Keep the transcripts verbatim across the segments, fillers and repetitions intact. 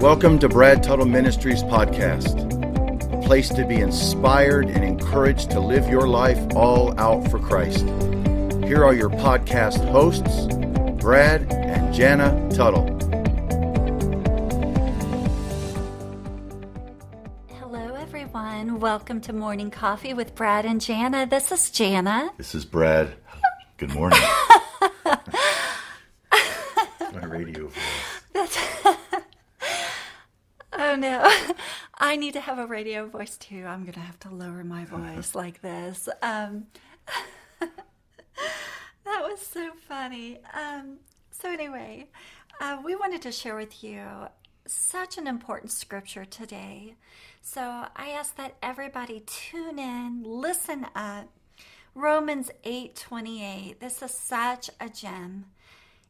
Welcome to Brad Tuttle Ministries podcast, a place to be inspired and encouraged to live your life all out for Christ. Here are your podcast hosts, Brad and Jana Tuttle. Hello, everyone. Welcome to Morning Coffee with Brad and Jana. This is Jana. This is Brad. Good morning. My radio voice. That's... Oh, no. I need to have a radio voice, too. I'm going to have to lower my voice like this. Um, that was so funny. Um, so anyway, uh, we wanted to share with you such an important scripture today. So I ask that everybody tune in, listen up. Romans eight twenty-eight. This is such a gem.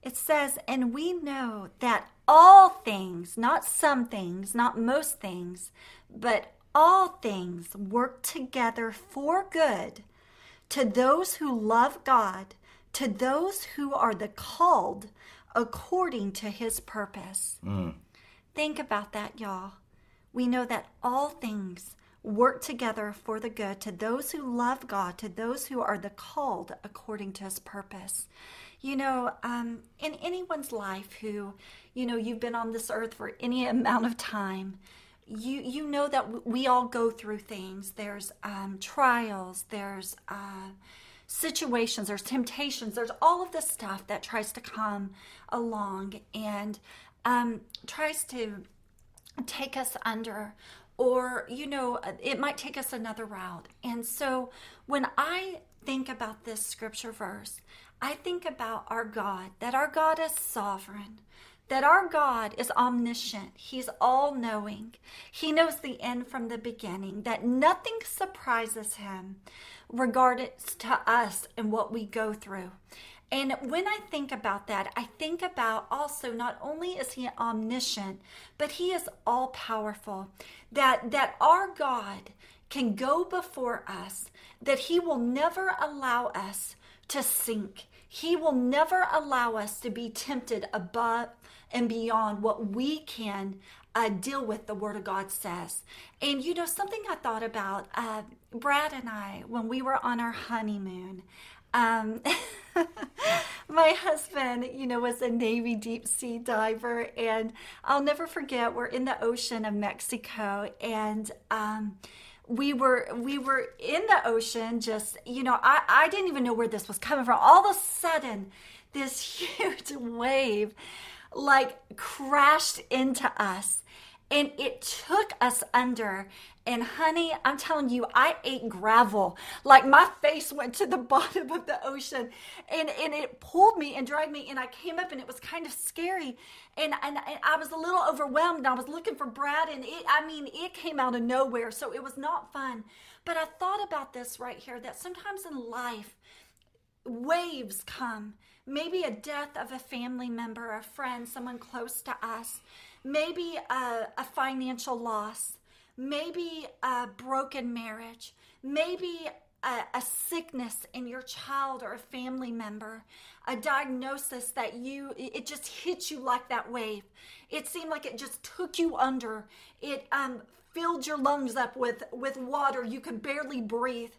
It says, and we know that all things, not some things, not most things, but all things work together for good to those who love God, to those who are the called according to his purpose. Mm. Think about that, y'all. We know that all things work together for the good to those who love God, to those who are the called according to his purpose. You know, um, in anyone's life who, you know, you've been on this earth for any amount of time, you you know that we all go through things. There's um, trials, there's uh, situations, there's temptations, there's all of this stuff that tries to come along and um, tries to take us under. Or, you know, it might take us another route. And so when I think about this scripture verse, I think about our God, that our God is sovereign, that our God is omniscient. He's all-knowing. He knows the end from the beginning, that nothing surprises him regarding to us and what we go through. And when I think about that, I think about also not only is he omniscient, but he is all-powerful, that, that our God can go before us, that he will never allow us to sink. He will never allow us to be tempted above and beyond what we can uh, deal with, the Word of God says. And, you know, something I thought about, uh, Brad and I, when we were on our honeymoon, Um, my husband, you know, was a Navy deep sea diver, and I'll never forget, we're in the ocean of Mexico, and, um, we were, we were in the ocean, just, you know, I, I didn't even know where this was coming from. All of a sudden, this huge wave, like, crashed into us, and it took us under. And honey, I'm telling you, I ate gravel. Like, my face went to the bottom of the ocean, and, and it pulled me and dragged me, and I came up, and it was kind of scary. And, and, and I was a little overwhelmed, and I was looking for Brad, and it, I mean, it came out of nowhere, so it was not fun. But I thought about this right here, that sometimes in life, waves come. Maybe a death of a family member, a friend, someone close to us. Maybe a, a financial loss. Maybe a broken marriage, maybe a, a sickness in your child or a family member, a diagnosis that you, it just hit you like that wave. It seemed like it just took you under. It um, filled your lungs up with, with water. You could barely breathe.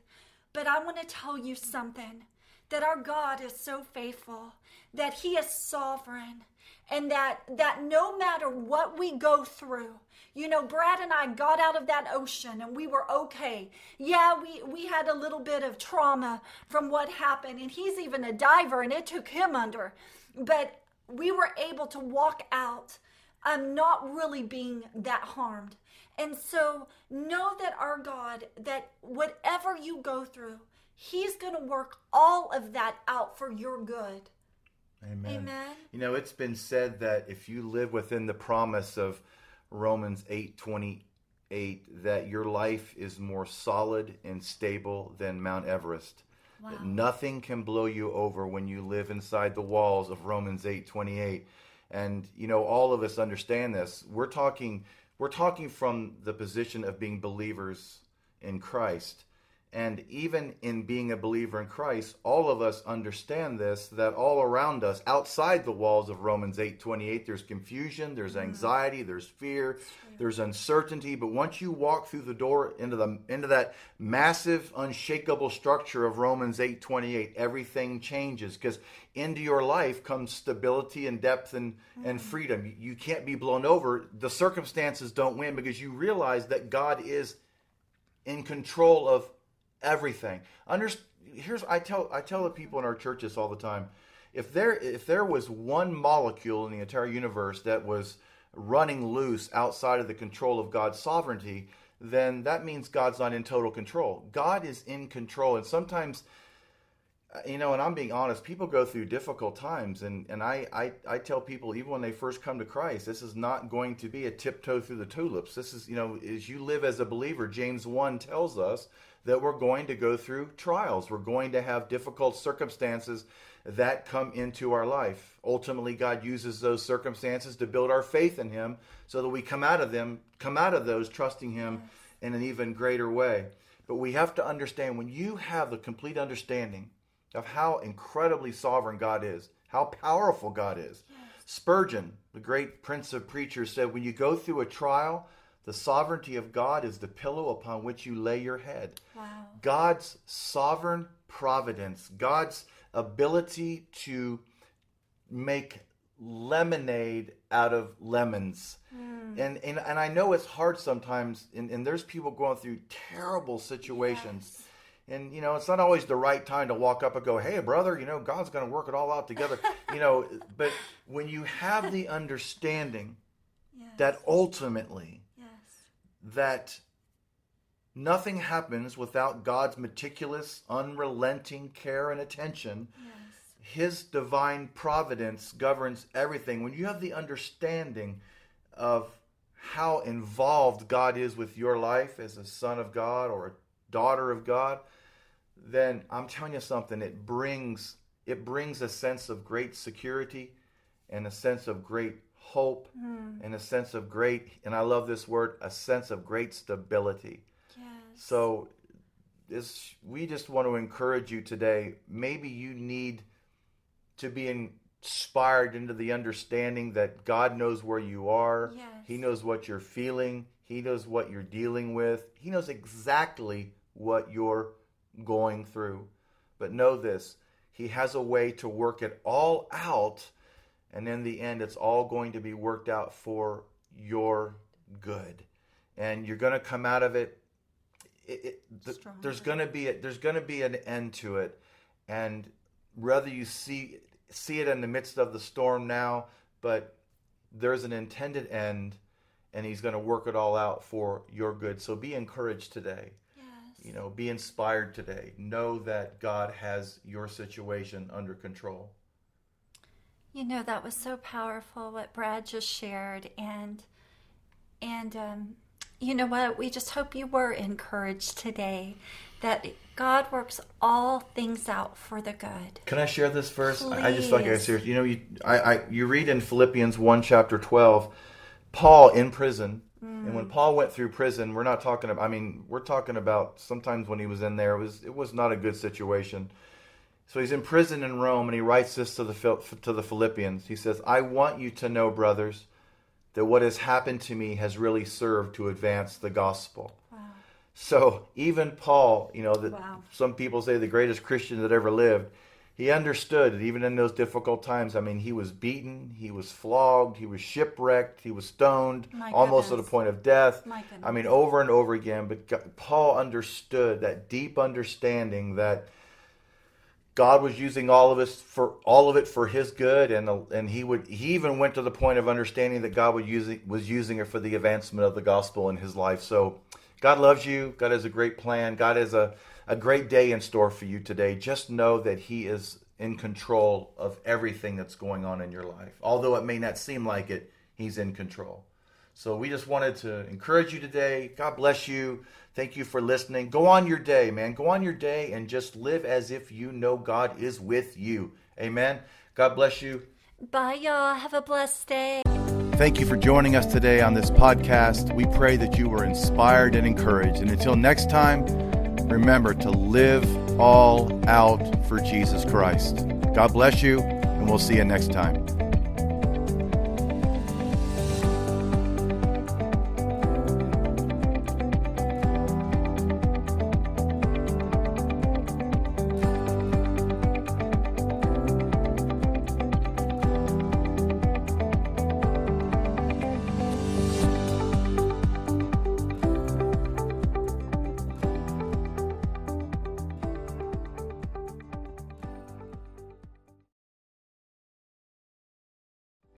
But I want to tell you something, that our God is so faithful, that he is sovereign, and that that no matter what we go through, you know, Brad and I got out of that ocean and we were okay. Yeah, we, we had a little bit of trauma from what happened, and he's even a diver, and it took him under. But we were able to walk out, um, not really being that harmed. And so know that our God, that whatever you go through, he's going to work all of that out for your good. Amen. Amen. You know, it's been said that if you live within the promise of Romans eight twenty-eight, that your life is more solid and stable than Mount Everest. Wow. That nothing can blow you over when you live inside the walls of Romans eight twenty-eight. And, you know, all of us understand this. We're talking, we're talking from the position of being believers in Christ. And even in being a believer in Christ, all of us understand this, that all around us, outside the walls of Romans eight twenty-eight, there's confusion, there's anxiety, there's fear, there's uncertainty. But once you walk through the door into the into that massive, unshakable structure of Romans eight twenty-eight, everything changes, because into your life comes stability and depth and, mm-hmm. and freedom. You can't be blown over. The circumstances don't win, because you realize that God is in control of everything. Underst- Here's I tell I tell the people in our churches all the time, if there if there was one molecule in the entire universe that was running loose outside of the control of God's sovereignty, then that means God's not in total control. God is in control, and sometimes, you know, and I'm being honest, people go through difficult times, and, and I, I, I tell people, even when they first come to Christ, this is not going to be a tiptoe through the tulips. This is, you know, as you live as a believer, James one tells us that we're going to go through trials. We're going to have difficult circumstances that come into our life. Ultimately, God uses those circumstances to build our faith in Him, so that we come out of them, come out of those trusting Him in an even greater way. But we have to understand, when you have the complete understanding of how incredibly sovereign God is, how powerful God is. Yes. Spurgeon, the great prince of preachers, said, when you go through a trial, the sovereignty of God is the pillow upon which you lay your head. Wow. God's sovereign providence, God's ability to make lemonade out of lemons. Mm. And, and and I know it's hard sometimes, and, and there's people going through terrible situations. Yes. And, you know, it's not always the right time to walk up and go, hey, brother, you know, God's going to work it all out together. You know, but when you have the understanding yes. that ultimately yes. that nothing happens without God's meticulous, unrelenting care and attention, yes. His divine providence governs everything. When you have the understanding of how involved God is with your life as a son of God or a daughter of God, then I'm telling you something, it brings it brings a sense of great security and a sense of great hope mm. and a sense of great, and I love this word, a sense of great stability. Yes. So this, we just want to encourage you today. Maybe you need to be inspired into the understanding that God knows where you are. Yes. He knows what you're feeling. He knows what you're dealing with. He knows exactly what you're going through. But know this, He has a way to work it all out, and in the end, it's all going to be worked out for your good. And you're going to come out of it. it, it th- there's going to be a, there's going to be an end to it, and whether you see see it in the midst of the storm now, but there's an intended end, and He's going to work it all out for your good. So be encouraged today. You know, be inspired today. Know that God has your situation under control. You know, that was so powerful what Brad just shared. And, and um, you know what? We just hope you were encouraged today, that God works all things out for the good. Can I share this verse? Please. I just thought I was serious. You know, you, I, I, you read in Philippians one, chapter twelve, Paul in prison. And when Paul went through prison, we're not talking about, I mean, we're talking about sometimes when he was in there, it was it was not a good situation. So he's in prison in Rome, and he writes this to the to the Philippians. He says, I want you to know, brothers, that what has happened to me has really served to advance the gospel. Wow. So even Paul, you know, that wow. some people say the greatest Christian that ever lived, he understood that even in those difficult times, I mean, he was beaten, he was flogged, he was shipwrecked, he was stoned, My almost goodness. to the point of death. I mean, over and over again. But God, Paul understood that deep understanding that God was using all of us for all of it for His good, and and he would he even went to the point of understanding that God would use it, was using it for the advancement of the gospel in his life. So God loves you. God has a great plan. God has a A great day in store for you today. Just know that He is in control of everything that's going on in your life. Although it may not seem like it, He's in control. So we just wanted to encourage you today. God bless you. Thank you for listening. Go on your day, man. Go on your day and just live as if you know God is with you. Amen. God bless you. Bye, y'all. Have a blessed day. Thank you for joining us today on this podcast. We pray that you were inspired and encouraged. And until next time, remember to live all out for Jesus Christ. God bless you, and we'll see you next time.